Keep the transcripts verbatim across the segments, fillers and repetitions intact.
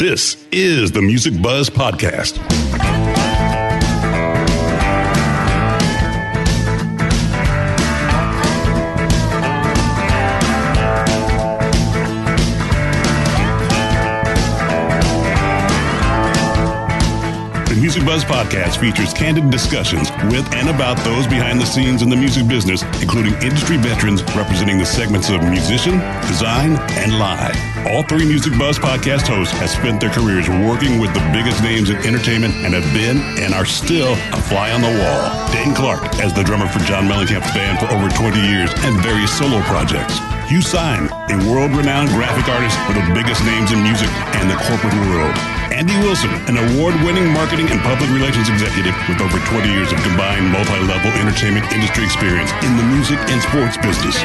This is the Music Buzz Podcast. Music Buzz Podcast features candid discussions with and about those behind the scenes in the music business, including industry veterans representing the segments of musician, design, and live. All three Music Buzz Podcast hosts have spent their careers working with the biggest names in entertainment and have been and are still a fly on the wall. Dane Clark as the drummer for John Mellencamp's band for over twenty years and various solo projects. Hugh Syme, a world-renowned graphic artist with the biggest names in music and the corporate world. Andy Wilson, an award-winning marketing and public relations executive with over twenty years of combined multi-level entertainment industry experience in the music and sports business.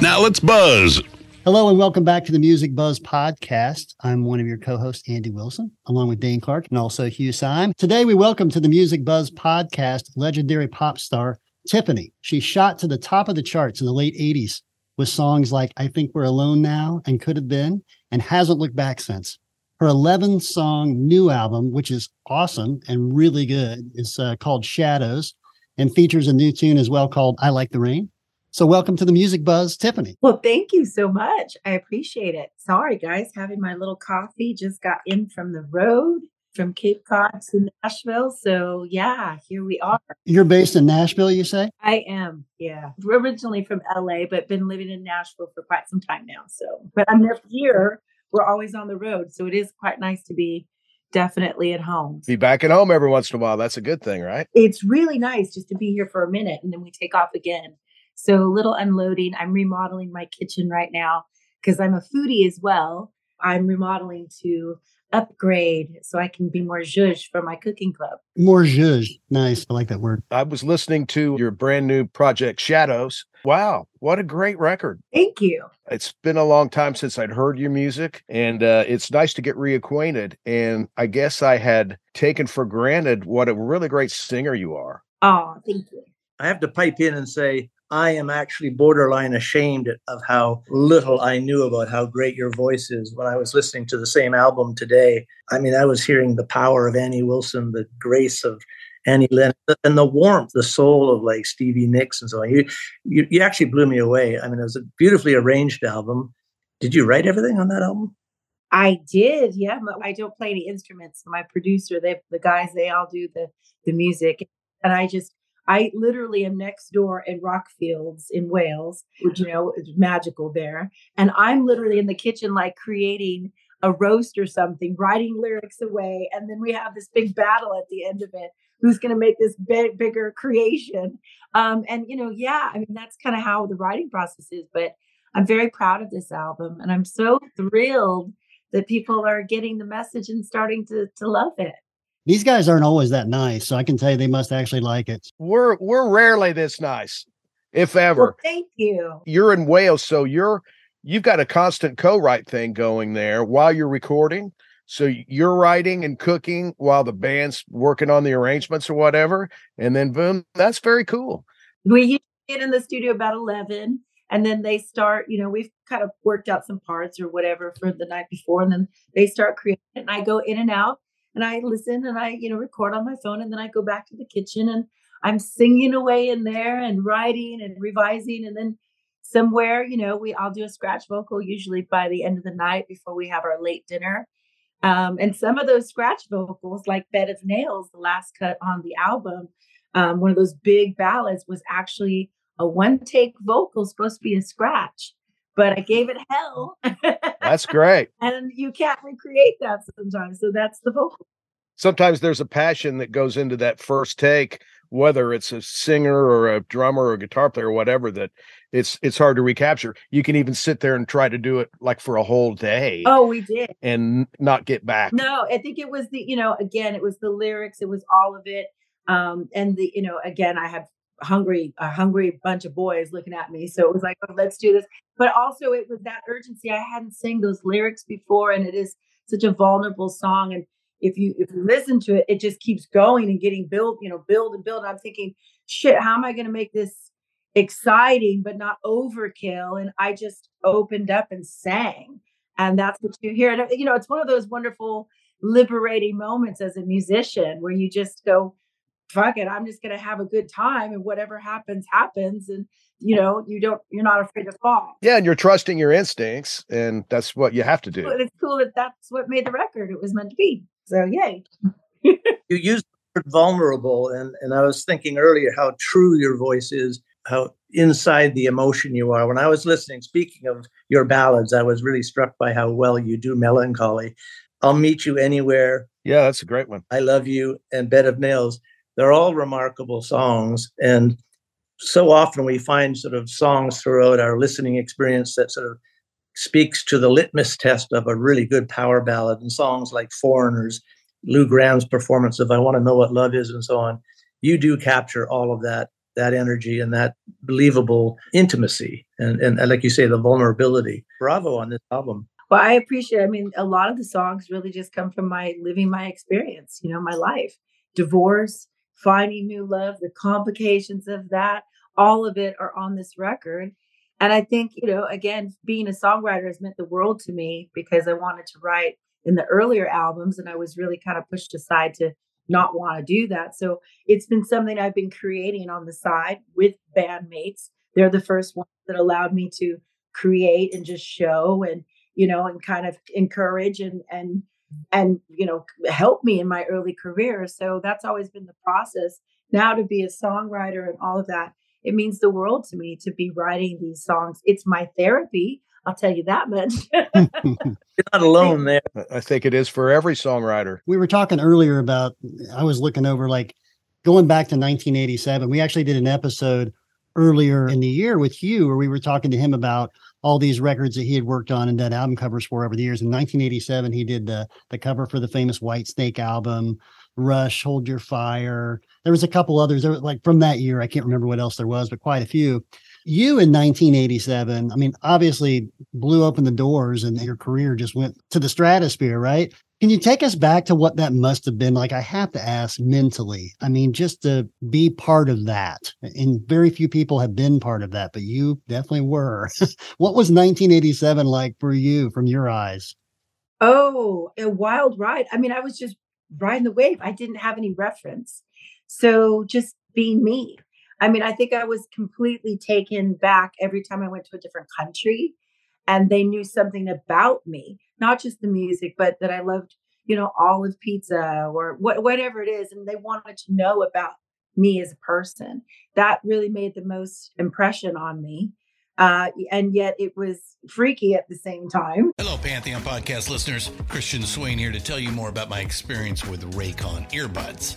Now let's buzz. Hello and welcome back to the Music Buzz Podcast. I'm one of your co-hosts, Andy Wilson, along with Dane Clark and also Hugh Syme. Today we welcome to the Music Buzz Podcast legendary pop star, Tiffany. She shot to the top of the charts in the late eighties with songs like I Think We're Alone Now and Could Have Been, and hasn't looked back since. Her eleven-song new album, which is awesome and really good, is uh, called Shadows and features a new tune as well called I Like the Rain. So welcome to the Music Buzz, Tiffany. Well, thank you so much. I appreciate it. Sorry, guys, having my little coffee, just got in from the road. From Cape Cod to Nashville. So yeah, here we are. You're based in Nashville, you say? I am, yeah. We're originally from L A, but been living in Nashville for quite some time now. So, but I'm here. We're always on the road. So it is quite nice to be definitely at home. Be back at home every once in a while. That's a good thing, right? It's really nice just to be here for a minute and then we take off again. So a little unloading. I'm remodeling my kitchen right now because I'm a foodie as well. I'm remodeling to upgrade so I can be more zhuzh for my cooking club. More zhuzh. Nice. I like that word. I was listening to your brand new project, Shadows. Wow. What a great record. Thank you. It's been a long time since I'd heard your music, and uh, it's nice to get reacquainted. And I guess I had taken for granted what a really great singer you are. Oh, thank you. I have to pipe in and say, I am actually borderline ashamed of how little I knew about how great your voice is. When I was listening to the same album today, I mean, I was hearing the power of Annie Wilson, the grace of Annie Lennox, and the warmth, the soul of like Stevie Nicks and so on. You, you, you actually blew me away. I mean, it was a beautifully arranged album. Did you write everything on that album? I did, yeah. I don't play any instruments. My producer, they, the guys, they all do the the music, and I just. I literally am next door in Rockfields in Wales, which, you know, is magical there. And I'm literally in the kitchen, like creating a roast or something, writing lyrics away. And then we have this big battle at the end of it. Who's going to make this big, bigger creation? Um, and, you know, yeah, I mean, that's kind of how the writing process is. But I'm very proud of this album. And I'm so thrilled that people are getting the message and starting to to love it. These guys aren't always that nice, so I can tell you they must actually like it. We're we're rarely this nice, if ever. Well, thank you. You're in Wales, so you're you've got a constant co-write thing going there while you're recording. So you're writing and cooking while the band's working on the arrangements or whatever, and then boom, that's very cool. We get in the studio about eleven, and then they start. You know, we've kind of worked out some parts or whatever for the night before, and then they start creating it, and I go in and out. And I listen and I, you know, record on my phone, and then I go back to the kitchen and I'm singing away in there and writing and revising. And then somewhere, you know, we all do a scratch vocal usually by the end of the night before we have our late dinner. Um, and some of those scratch vocals, like Bed of Nails, the last cut on the album, um, one of those big ballads, was actually a one take vocal supposed to be a scratch. But I gave it hell. That's great. And you can't recreate that sometimes. So that's the vocal. Sometimes there's a passion that goes into that first take, whether it's a singer or a drummer or a guitar player or whatever, that it's it's hard to recapture. You can even sit there and try to do it like for a whole day. Oh, we did. And not get back. No, I think it was the, you know, again, it was the lyrics. It was all of it. Um, and the, you know, again, I have hungry, a hungry bunch of boys looking at me. So it was like, oh, let's do this. But also it was that urgency. I hadn't sang those lyrics before, and it is such a vulnerable song. And if you if you listen to it, it just keeps going and getting built, you know, build and build. And I'm thinking, shit, how am I going to make this exciting but not overkill? And I just opened up and sang. And that's what you hear. And, you know, it's one of those wonderful, liberating moments as a musician where you just go, fuck it, I'm just going to have a good time. And whatever happens, happens. And, you know, you don't, you're not afraid to fall. Yeah. And you're trusting your instincts. And that's what you have to do. But it's cool that that's what made the record. It was meant to be. So, yay. You used the word vulnerable. And, and I was thinking earlier how true your voice is, how inside the emotion you are. When I was listening, speaking of your ballads, I was really struck by how well you do Melancholy, I'll Meet You Anywhere. Yeah, that's a great one. I Love You and Bed of Nails. They're all remarkable songs. And so often we find sort of songs throughout our listening experience that sort of speaks to the litmus test of a really good power ballad, and songs like Foreigners, Lou Gramm's performance of I Want to Know What Love Is, and so on. You do capture all of that, that energy and that believable intimacy. And, and like you say, the vulnerability. Bravo on this album. Well, I appreciate it. I mean, a lot of the songs really just come from my living, my experience, you know, my life, divorce, finding new love, the complications of that, all of it are on this record. And I think, you know, again, being a songwriter has meant the world to me because I wanted to write in the earlier albums and I was really kind of pushed aside to not want to do that. So it's been something I've been creating on the side with bandmates. They're the first ones that allowed me to create and just show and, you know, and kind of encourage and, and, and, you know, help me in my early career. So that's always been the process. Now to be a songwriter and all of that, it means the world to me to be writing these songs. It's my therapy. I'll tell you that much. You're not alone there. I think it is for every songwriter. We were talking earlier about, I was looking over like going back to nineteen eighty-seven. We actually did an episode earlier in the year with Hugh where we were talking to him about all these records that he had worked on and done album covers for over the years. In nineteen eighty-seven, he did the the cover for the famous White Snake album, Rush, Hold Your Fire. There was a couple others there, like from that year. I can't remember what else there was, but quite a few. You in nineteen eighty-seven, I mean, obviously blew open the doors and your career just went to the stratosphere, right? Can you take us back to what that must have been like? I have to ask mentally. I mean, just to be part of that. And very few people have been part of that, but you definitely were. What was nineteen eighty-seven like for you from your eyes? Oh, a wild ride. I mean, I was just riding the wave. I didn't have any reference. So just being me. I mean, I think I was completely taken back every time I went to a different country and they knew something about me, not just the music, but that I loved, you know, olive pizza or wh- whatever it is. And they wanted to know about me as a person. That really made the most impression on me. Uh, and yet it was freaky at the same time. Hello, Pantheon podcast listeners. Christian Swain here to tell you more about my experience with Raycon earbuds.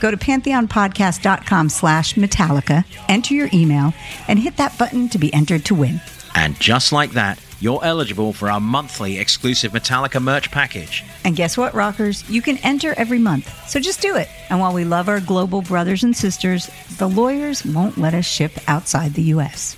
Go to pantheonpodcast.com slash Metallica, enter your email, and hit that button to be entered to win. And just like that, you're eligible for our monthly exclusive Metallica merch package. And guess what, rockers? You can enter every month, so just do it. And while we love our global brothers and sisters, the lawyers won't let us ship outside the U S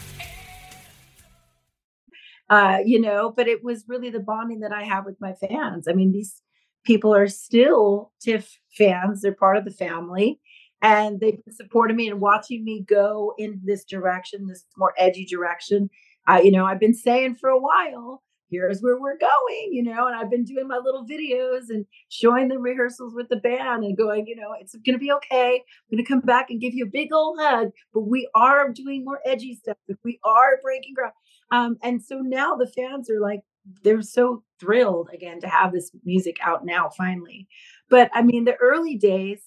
Uh, you know, but it was really the bonding that I have with my fans. I mean, these people are still Tiff fans. They're part of the family. And they've supported me and watching me go in this direction, this more edgy direction. Uh, you know, I've been saying for a while, here's where we're going, you know, and I've been doing my little videos and showing the rehearsals with the band and going, you know, it's going to be okay. I'm going to come back and give you a big old hug. But we are doing more edgy stuff. We are breaking ground. Um, and so now the fans are like, they're so thrilled again to have this music out now, finally. But I mean, the early days,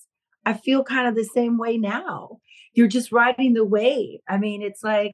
I feel kind of the same way now. You're just riding the wave. I mean, it's like,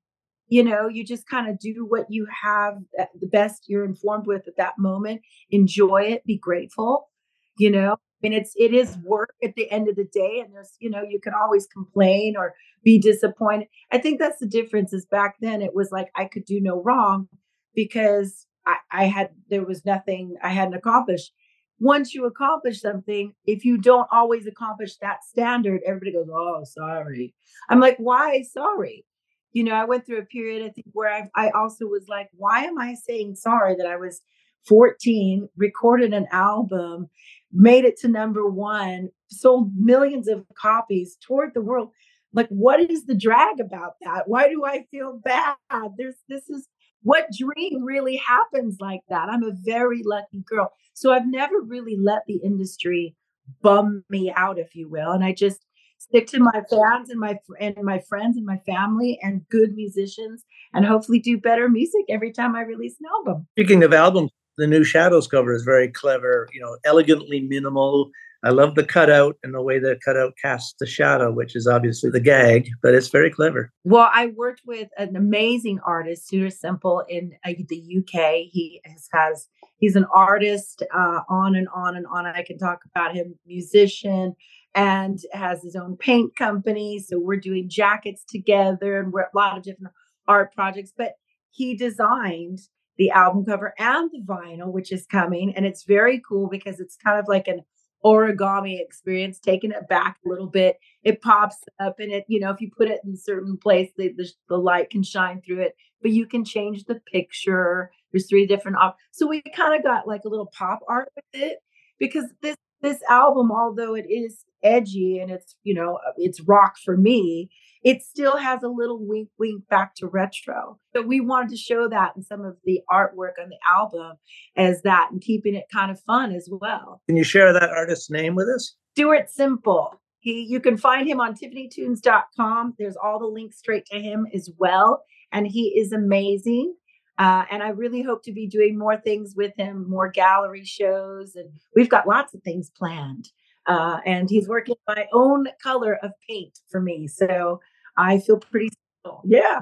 you know, you just kind of do what you have, the best you're informed with at that moment. Enjoy it. Be grateful. You know, I mean, it's, it is work at the end of the day. And there's, you know, you can always complain or be disappointed. I think that's the difference is back then it was like I could do no wrong because I, I had, there was nothing I hadn't accomplished. Once you accomplish something, if you don't always accomplish that standard, everybody goes, oh, sorry. I'm like, why sorry? You know, I went through a period, I think, where I I also was like, why am I saying sorry that I was fourteen, recorded an album, made it to number one, sold millions of copies, toured the world? Like, what is the drag about that? Why do I feel bad? There's this is what dream really happens like that. I'm a very lucky girl. So I've never really let the industry bum me out, if you will. And I just stick to my fans and my and my friends and my family and good musicians and hopefully do better music every time I release an album. Speaking of albums, the new Shadows cover is very clever, you know, elegantly minimal. I love the cutout and the way the cutout casts the shadow, which is obviously the gag, but it's very clever. Well, I worked with an amazing artist, Hugh Syme, in uh, the U K. He has, has he's an artist uh, on and on and on. I can talk about him, musician, and has his own paint company. So we're doing jackets together and we're at a lot of different art projects. But he designed the album cover and the vinyl, which is coming. And it's very cool because it's kind of like an origami experience, taking it back a little bit. It pops up and it, you know, if you put it in a certain place, the, the, the light can shine through it, but you can change the picture. There's three different options. So we kind of got like a little pop art with it because this, this album, although it is edgy and it's, you know, it's rock for me, it still has a little wink, wink back to retro. But we wanted to show that in some of the artwork on the album as that and keeping it kind of fun as well. Can you share that artist's name with us? Stuart Simple. He, you can find him on Tiffany Tunes dot com. There's all the links straight to him as well. And he is amazing. Uh, and I really hope to be doing more things with him, more gallery shows. And we've got lots of things planned. Uh, and he's working my own color of paint for me. So I feel pretty special. Yeah.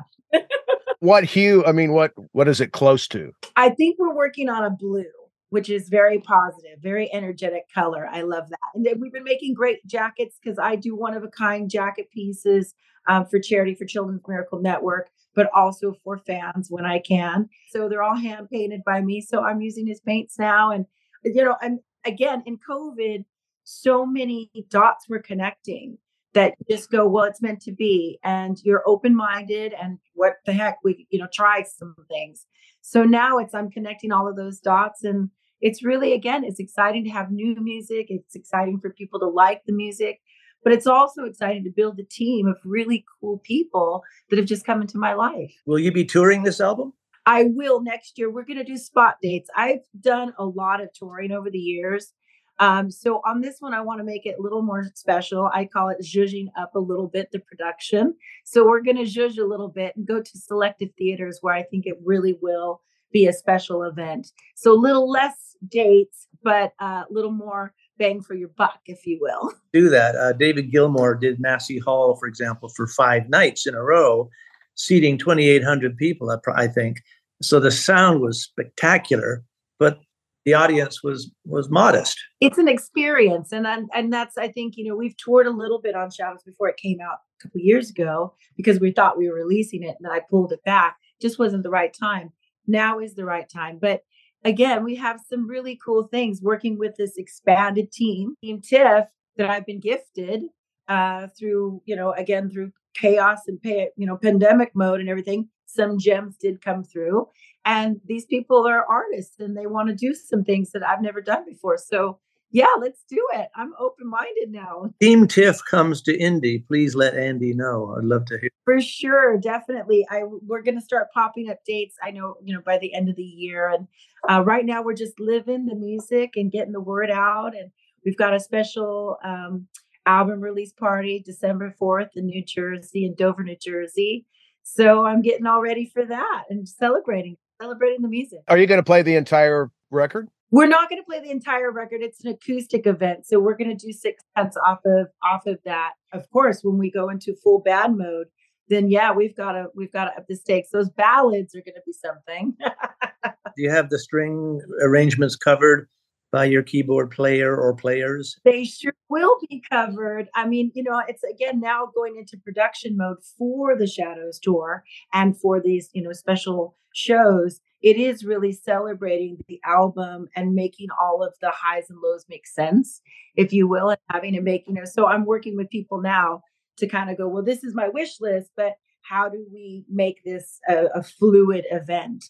What hue? I mean, what what is it close to? I think we're working on a blue, which is very positive, very energetic color. I love that. And then we've been making great jackets because I do one-of-a-kind jacket pieces um, for charity, for Children's Miracle Network, but also for fans when I can. So they're all hand-painted by me. So I'm using his paints now. And, you know, and again, in COVID, so many dots were connecting that just go, well, it's meant to be. And you're open-minded and what the heck, we, you know, try some things. So now it's, I'm connecting all of those dots. And it's really, again, it's exciting to have new music. It's exciting for people to like the music, but it's also exciting to build a team of really cool people that have just come into my life. Will you be touring this album? I will next year. We're going to do spot dates. I've done a lot of touring over the years. Um, so on this one, I want to make it a little more special. I call it zhuzhing up a little bit, the production. So we're going to zhuzh a little bit and go to selective theaters where I think it really will be a special event. So a little less dates, but a uh, little more bang for your buck, if you will. Do that. Uh, David Gilmour did Massey Hall, for example, for five nights in a row, seating twenty-eight hundred people, I think. So the sound was spectacular, but the audience was was modest. It's an experience. And I'm, and that's, I think, you know, we've toured a little bit on Shadows before it came out a couple years ago because we thought we were releasing it, and then I pulled it back. Just wasn't the right time. Now is the right time. But again, we have some really cool things working with this expanded team, Team Tiff, that I've been gifted uh, through, you know, again, through chaos and, pay, you know, pandemic mode and everything. Some gems did come through, and these people are artists and they want to do some things that I've never done before. So yeah, let's do it. I'm open-minded now. Team Tiff comes to Indy. Please let Andy know. I'd love to hear. For sure. Definitely. I, we're going to start popping up dates. I know, you know, by the end of the year. And uh, right now we're just living the music and getting the word out. And we've got a special um, album release party, December fourth in New Jersey, in Dover, New Jersey. So I'm getting all ready for that and celebrating, celebrating the music. Are you going to play the entire record? We're not going to play the entire record. It's an acoustic event. So we're going to do six cuts off of off of that. Of course, when we go into full band mode, then yeah, we've got to we've got to up the stakes. Those ballads are going to be something. Do you have the string arrangements covered by your keyboard player or players? They sure will be covered. I mean, you know, it's again now going into production mode for the Shadows tour and for these, you know, special shows. It is really celebrating the album and making all of the highs and lows make sense, if you will, and having to make, you know, so I'm working with people now to kind of go, well, this is my wish list, but how do we make this a, a fluid event?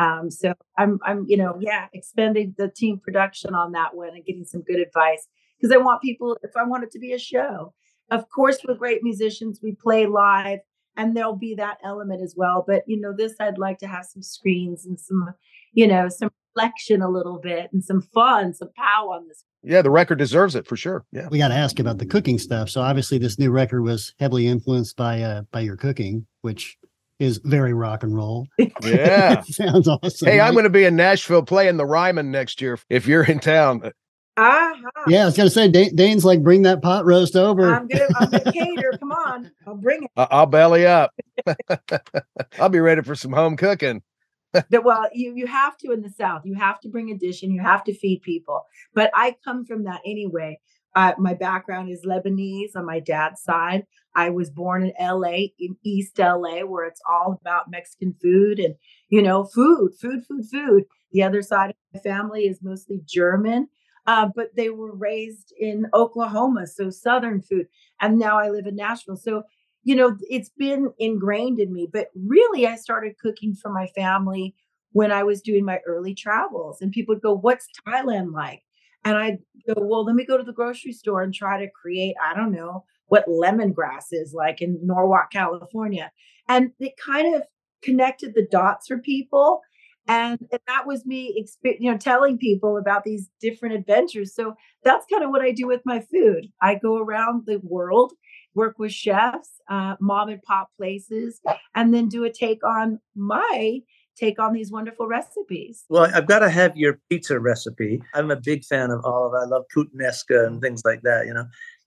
Um, so I'm, I'm, you know, yeah, expending the team production on that one and getting some good advice, because I want people, if I want it to be a show, of course, with great musicians, we play live and there'll be that element as well. But, you know, this, I'd like to have some screens and some, you know, some reflection a little bit and some fun, some pow on this. Yeah, the record deserves it for sure. Yeah. We got to ask about the cooking stuff. So obviously this new record was heavily influenced by, uh, by your cooking, which is very rock and roll. Yeah. Sounds awesome. Hey, right? I'm going to be in Nashville playing the Ryman next year if you're in town. Uh-huh. Yeah, I was going to say, D- Dane's like, bring that pot roast over. I'm going to cater. Come on. I'll bring it. I- I'll belly up. I'll be ready for some home cooking. That, well, you, you have to in the South. You have to bring a dish and you have to feed people. But I come from that anyway. Uh, my background is Lebanese on my dad's side. I was born in L A, in East L A, where it's all about Mexican food and, you know, food, food, food, food. The other side of my family is mostly German, uh, but they were raised in Oklahoma, so Southern food. And now I live in Nashville. So, you know, it's been ingrained in me. But really, I started cooking for my family when I was doing my early travels. And people would go, what's Thailand like? And I'd go, well, let me go to the grocery store and try to create, I don't know, what lemongrass is like in Norwalk, California. And it kind of connected the dots for people. And, and that was me, exp- you know, telling people about these different adventures. So that's kind of what I do with my food. I go around the world, work with chefs, uh, mom and pop places, and then do a take on my take on these wonderful recipes. Well, I've got to have your pizza recipe. I'm a big fan of all of that. I love puttanesca and things like that, you know?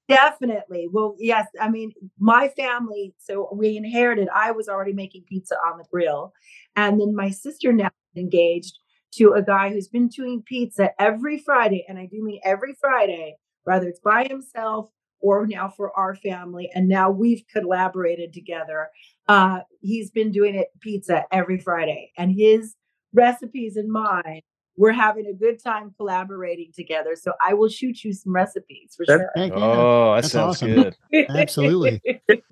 Definitely. Well, yes. I mean, my family, so we inherited, I was already making pizza on the grill. And then my sister now is engaged to a guy who's been doing pizza every Friday. And I do mean every Friday, whether it's by himself or now for our family. And now we've collaborated together. Uh, he's been doing it pizza every Friday, and his recipes and mine, we're having a good time collaborating together. So I will shoot you some recipes for sure. Heck yeah. Oh, that That's sounds awesome. Good. Absolutely.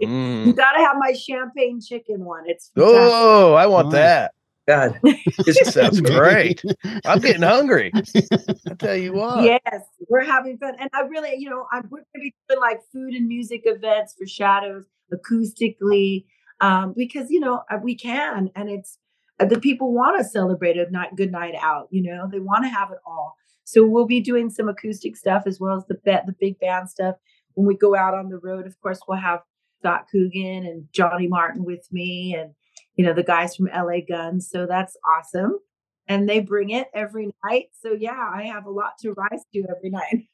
Mm. You got to have my champagne chicken one. It's fantastic. Oh, I want oh. that. God, this sounds great. I'm getting hungry. I tell you what. Yes, we're having fun. And I really, you know, I'm, we're going to be doing like food and music events for Shadows acoustically um, because, you know, we can. And it's the people want to celebrate a night, good night out. You know, they want to have it all. So we'll be doing some acoustic stuff as well as the bet, the big band stuff. When we go out on the road, of course, we'll have Scott Coogan and Johnny Martin with me and, you know, the guys from L A Guns. So that's awesome. and they bring it every night. So yeah, I have a lot to rise to every night.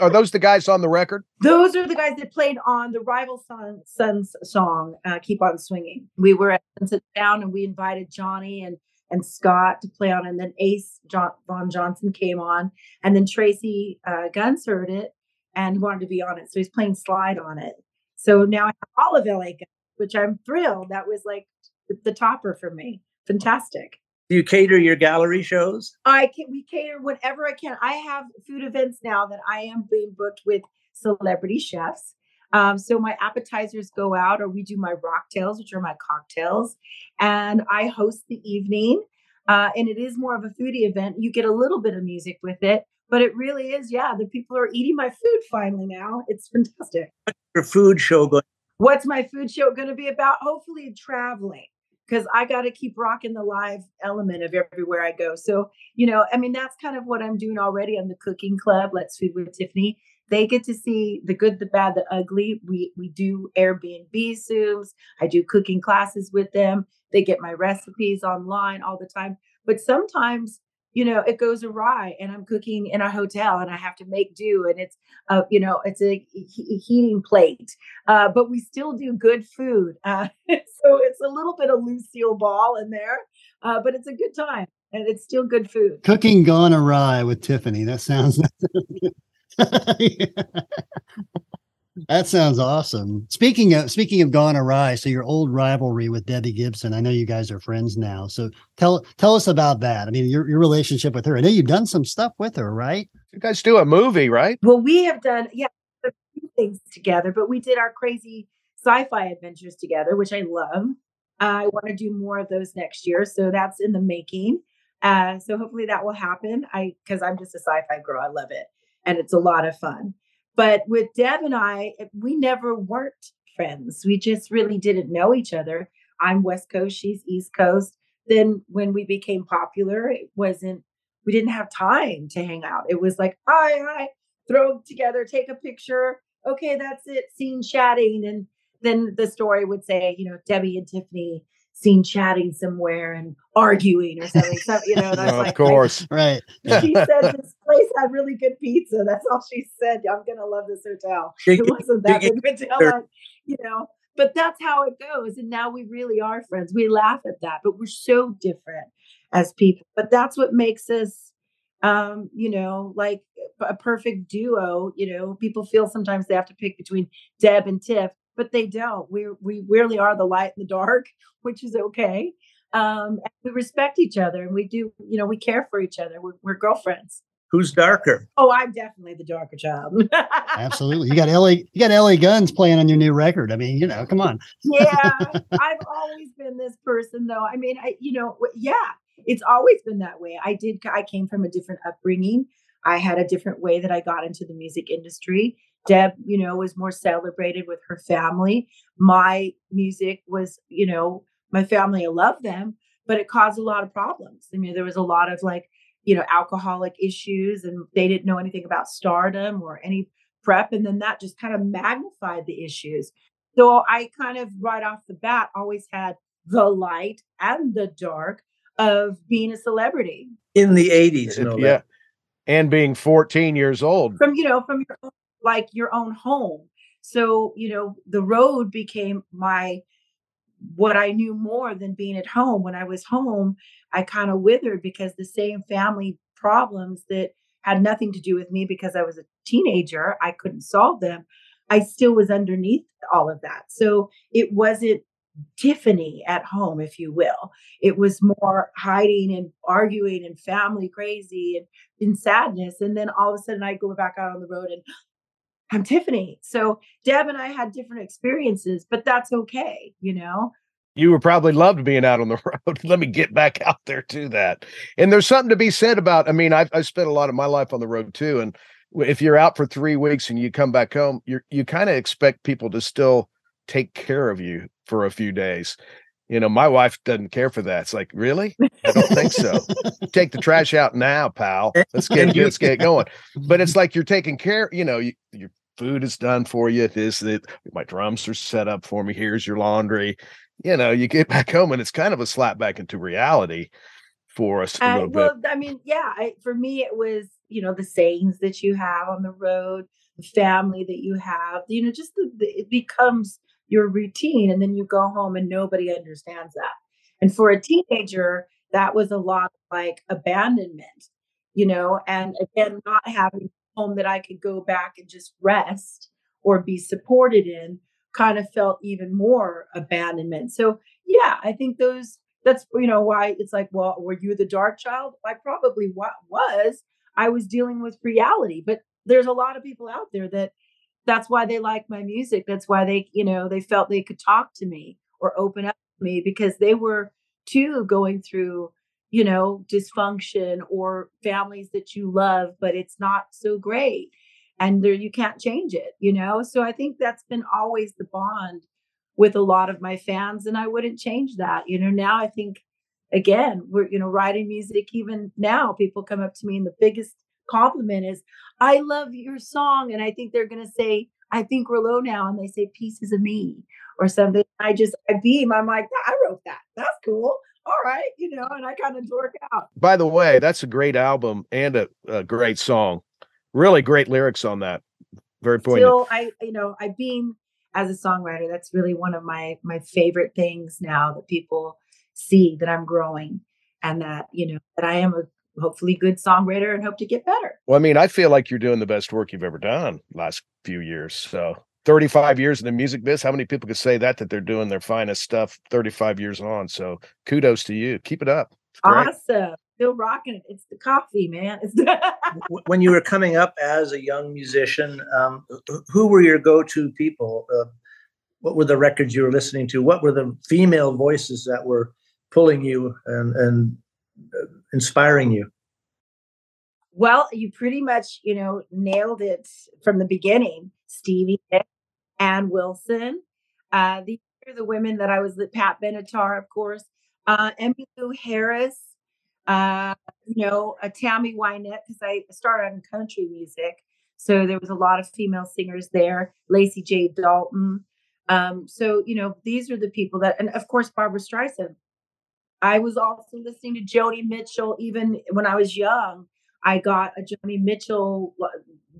Are those the guys on the record? Those are the guys that played on the Rival Son, Sons song, uh, Keep On Swinging. We were at Sunset Sound and we invited Johnny and, and Scott to play on. And then Ace John, Von Johnson came on. And then Tracy uh, Guns heard it and wanted to be on it. So he's playing slide on it. So now I have all of L A Guns, which I'm thrilled. That was like the topper for me. Fantastic. Do you cater your gallery shows? I can, we cater whatever I can. I have food events now that I am being booked with celebrity chefs. Um, so my appetizers go out, or we do my rocktails, which are my cocktails, and I host the evening. Uh, and it is more of a foodie event. You get a little bit of music with it, but it really is. Yeah, the people are eating my food finally now. It's fantastic. What's your food show going? What's my food show going to be about? Hopefully traveling. Because I got to keep rocking the live element of everywhere I go. So, you know, I mean, that's kind of what I'm doing already on the Cooking Club, Let's Feed with Tiffany. They get to see the good, the bad, the ugly. We we do Airbnb Zooms. I do cooking classes with them. They get my recipes online all the time. But sometimes, you know, it goes awry and I'm cooking in a hotel and I have to make do. And it's, uh, you know, it's a he- heating plate, uh, but we still do good food. Uh, so it's a little bit of Lucille Ball in there, uh, but it's a good time and it's still good food. Cooking gone awry with Tiffany. That sounds, yeah. That sounds awesome. Speaking of, speaking of gone awry. So your old rivalry with Debbie Gibson, I know you guys are friends now. So tell, tell us about that. I mean, your, your relationship with her. I know you've done some stuff with her, right? You guys do a movie, right? Well, we have done, yeah, a few things together, but we did our crazy sci-fi adventures together, which I love. Uh, I want to do more of those next year. So that's in the making. Uh, so hopefully that will happen. I, cause I'm just a sci-fi girl. I love it. And it's a lot of fun. But with Deb and I, we never weren't friends. We just really didn't know each other. I'm West Coast, she's East Coast. Then when we became popular, it wasn't, we didn't have time to hang out. It was like, hi, hi, throw together, take a picture. Okay, that's it, scene chatting. And then the story would say, you know, Debbie and Tiffany seen chatting somewhere and arguing or something. So, you know, and I was oh, like, of course, right? She said this place had really good pizza. That's all she said. I'm gonna love this hotel. It wasn't that big of a hotel, you know. But that's how it goes. And now we really are friends. We laugh at that, but we're so different as people. But that's what makes us, um, you know, like a perfect duo. You know, people feel sometimes they have to pick between Deb and Tiff. But they don't. We we really are the light and the dark, which is okay. Um, and we respect each other, and we do. You know, we care for each other. We're, we're girlfriends. Who's darker? Oh, I'm definitely the darker child. Absolutely. You got L A. You got L A Guns playing on your new record. I mean, you know, come on. Yeah, I've always been this person, though. I mean, I you know, yeah, it's always been that way. I did. I came from a different upbringing. I had a different way that I got into the music industry. Deb, you know, was more celebrated with her family. My music was, you know, my family, I love them, but it caused a lot of problems. I mean, there was a lot of like, you know, alcoholic issues and they didn't know anything about stardom or any prep. And then that just kind of magnified the issues. So I kind of right off the bat always had the light and the dark of being a celebrity. In the eighties. You know, yeah. That. And being fourteen years old. From, you know, from your own, like your own home. So, you know, the road became my, what I knew more than being at home. When I was home, I kind of withered because the same family problems that had nothing to do with me because I was a teenager, I couldn't solve them. I still was underneath all of that. So it wasn't Tiffany at home, if you will. It was more hiding and arguing and family crazy and in sadness. And then all of a sudden I go back out on the road and I'm Tiffany. So Deb and I had different experiences, but that's okay. You know, you were probably loved being out on the road. Let me get back out there to that. And there's something to be said about, I mean, I've, I've spent a lot of my life on the road too. And if you're out for three weeks and you come back home, you're, you kind of expect people to still take care of you for a few days. You know, my wife doesn't care for that. It's like, really? I don't think so. Take the trash out now, pal. Let's get, let's get going. But it's like you're taking care, you know, you, your food is done for you. This, that, my drums are set up for me. Here's your laundry. You know, you get back home and it's kind of a slap back into reality for us a little uh, well, bit? I mean, yeah, I, for me, it was, you know, the sayings that you have on the road, the family that you have, you know, just the, the, it becomes your routine. And then you go home and nobody understands that. And for a teenager, that was a lot of like abandonment, you know, and again, not having a home that I could go back and just rest or be supported in kind of felt even more abandonment. So, yeah, I think those that's, you know, why it's like, well, were you the dark child? I probably was. I was dealing with reality. But there's a lot of people out there that that's why they like my music. That's why they, you know, they felt they could talk to me or open up to me because they were too going through, you know, dysfunction or families that you love, but it's not so great. And there you can't change it, you know? So I think that's been always the bond with a lot of my fans. And I wouldn't change that. You know, now I think, again, we're, you know, writing music, even now people come up to me and the biggest compliment is, I love your song. And I think they're going to say, I think we're low now. And they say pieces of me or something. I just, I beam. I'm like, I wrote that. That's cool. All right. You know, and I kind of dork out. By the way, that's a great album and a, a great song. Really great lyrics on that. Very poignant. Still, I, you know, I beam as a songwriter. That's really one of my my favorite things now that people see that I'm growing and that, you know, that I am a hopefully good songwriter and hope to get better. Well, I mean, I feel like you're doing the best work you've ever done last few years. So thirty-five years in the music biz, how many people could say that, that they're doing their finest stuff thirty-five years on? So kudos to you. Keep it up. Awesome. Still rocking it. It's the coffee, man. It's the when you were coming up as a young musician, um, who were your go-to people? Uh, what were the records you were listening to? What were the female voices that were pulling you and, and uh, inspiring you? Well, you pretty much, you know, nailed it from the beginning. Stevie Nicks, Annie Wilson, uh, these are the women that I was with. Pat Benatar, of course, uh, Emmy Lou Harris. Uh, you know, a Tammy Wynette, because I started on country music. So there was a lot of female singers there, Lacey J. Dalton. Um, so, you know, these are the people that, and of course, Barbra Streisand. I was also listening to Joni Mitchell. Even when I was young, I got a Joni Mitchell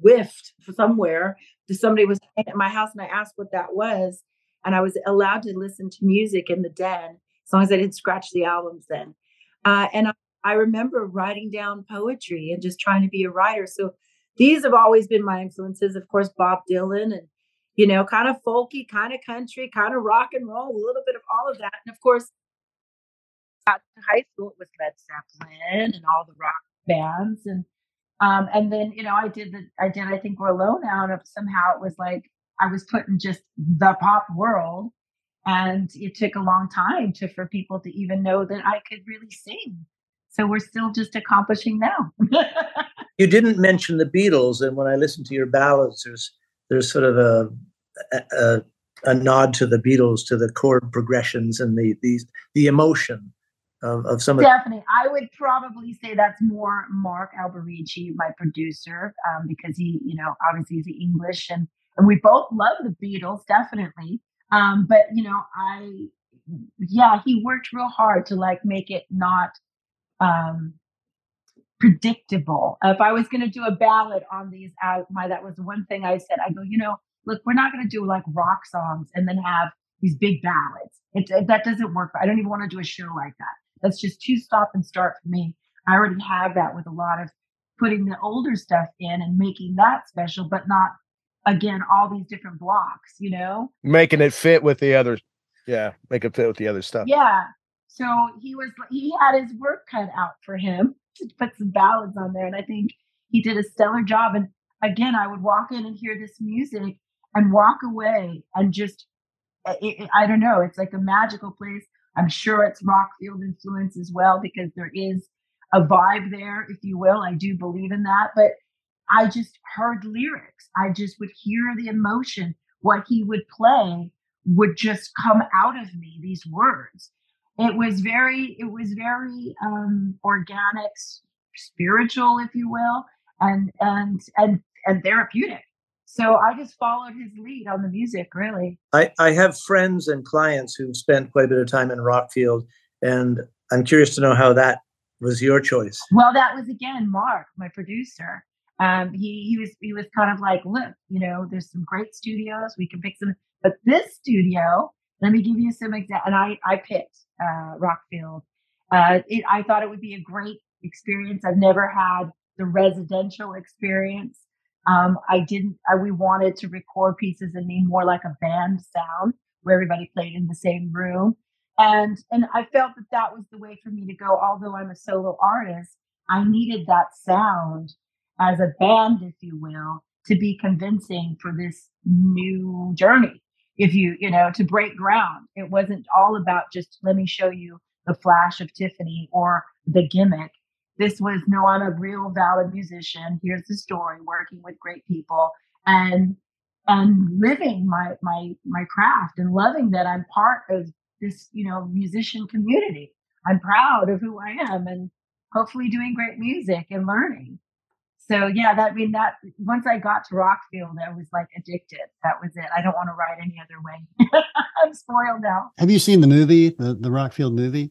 whiffed somewhere. Somebody was at my house and I asked what that was. And I was allowed to listen to music in the den, as long as I didn't scratch the albums then. Uh, and I I remember writing down poetry and just trying to be a writer. So these have always been my influences. Of course, Bob Dylan and, you know, kind of folky, kind of country, kind of rock and roll, a little bit of all of that. And of course, out to high school, it was Led Zeppelin and all the rock bands. And um, and then, you know, I did the, I did, I Think We're Alone Now. And somehow it was like, I was put in just the pop world. And it took a long time to, for people to even know that I could really sing. So we're still just accomplishing now. You didn't mention the Beatles. And when I listen to your ballads, there's there's sort of a, a, a nod to the Beatles, to the chord progressions and the the, the emotion of, of some Definitely. of Definitely. I would probably say that's more Mark Alberici, my producer, um, because he, you know, obviously he's English. And, and we both love the Beatles, definitely. Um, but, you know, I, yeah, he worked real hard to like make it not um predictable. If I was going to do a ballad on these uh, my that was the one thing I said, I go, you know, look, we're not going to do like rock songs and then have these big ballads. It, it that doesn't work. I don't even want to do a show like that. That's just too stop and start for me. I already have that with a lot of putting the older stuff in and making that special, but not again all these different blocks, you know, making it fit with the other. Yeah, make it fit with the other stuff. Yeah. So he was, he had his work cut out for him to put some ballads on there. And I think he did a stellar job. And again, I would walk in and hear this music and walk away and just, it, it, I don't know, it's like a magical place. I'm sure it's Rockfield influence as well, because there is a vibe there, if you will. I do believe in that. But I just heard lyrics. I just would hear the emotion. What he would play would just come out of me, these words. It was very, it was very um, organic, spiritual, if you will, and and and and therapeutic. So I just followed his lead on the music, really. I, I have friends and clients who've spent quite a bit of time in Rockfield, and I'm curious to know how that was your choice? Well, that was, again, Mark, my producer. Um, he, he was he was kind of like, look, you know, there's some great studios. We can pick some. But this studio, let me give you some examples. And I, I picked uh, Rockfield. Uh, it, I thought it would be a great experience. I've never had the residential experience. Um, I didn't. I, we wanted to record pieces and be more like a band sound where everybody played in the same room. And and I felt that that was the way for me to go. Although I'm a solo artist, I needed that sound as a band, if you will, to be convincing for this new journey. If you, you know, to break ground, it wasn't all about just let me show you the flash of Tiffany or the gimmick. This was, no, I'm a real valid musician. Here's the story, working with great people and and living my my my craft and loving that I'm part of this, you know, musician community. I'm proud of who I am and hopefully doing great music and learning. So yeah, that I mean that once I got to Rockfield, I was like addicted. That was it. I don't want to write any other way. I'm spoiled now. Have you seen the movie, the, the Rockfield movie?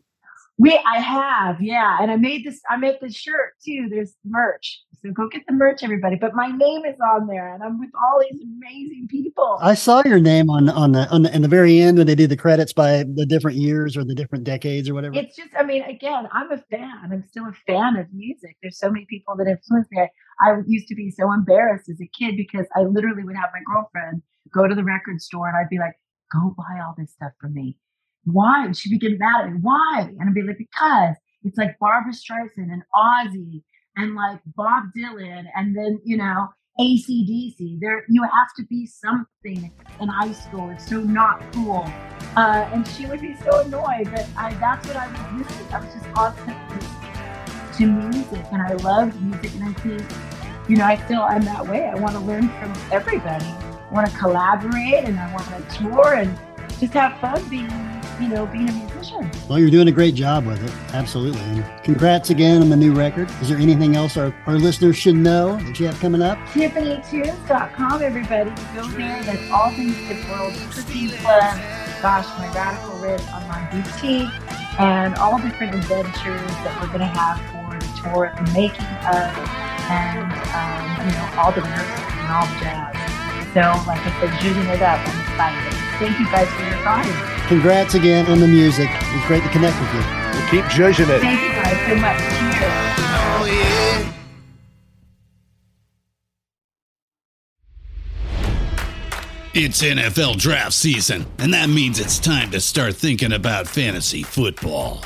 We I have, yeah. And I made this I made this shirt too. There's merch. So go get the merch, everybody. But my name is on there and I'm with all these amazing people. I saw your name on on the on the, in the very end when they do the credits by the different years or the different decades or whatever. It's just, I mean, again, I'm a fan. I'm still a fan of music. There's so many people that influence me. I, I used to be so embarrassed as a kid because I literally would have my girlfriend go to the record store and I'd be like, go buy all this stuff for me. Why? She'd be getting mad at me. Why? And I'd be like, because it's like Barbra Streisand and Ozzy and like Bob Dylan and then, you know, A C D C. There, you have to be something in high school. It's so not cool. Uh, and she would be so annoyed, but I, that's what I was missing. I was just constantly to music and I loved music. And I think, you know, I still am that way. I want to learn from everybody. I want to collaborate and I want to tour and just have fun being, you know, being a musician. Well, you're doing a great job with it. Absolutely. And congrats again on the new record. Is there anything else our, our listeners should know that you have coming up? Tiffany Tunes dot com, everybody. Go there. That's all things Tiff World. Plus, gosh, my radical red online boutique and all different adventures that we're going to have for the tour, the making of, and, um, you know, all the rehearsals and all the jazz. So, like I said, juicing it up. I'm excited. Thank you guys for your time. Congrats again on the music. It was great to connect with you. We'll keep judging it. Thank you guys so much. Cheers. It's N F L draft season, and that means it's time to start thinking about fantasy football.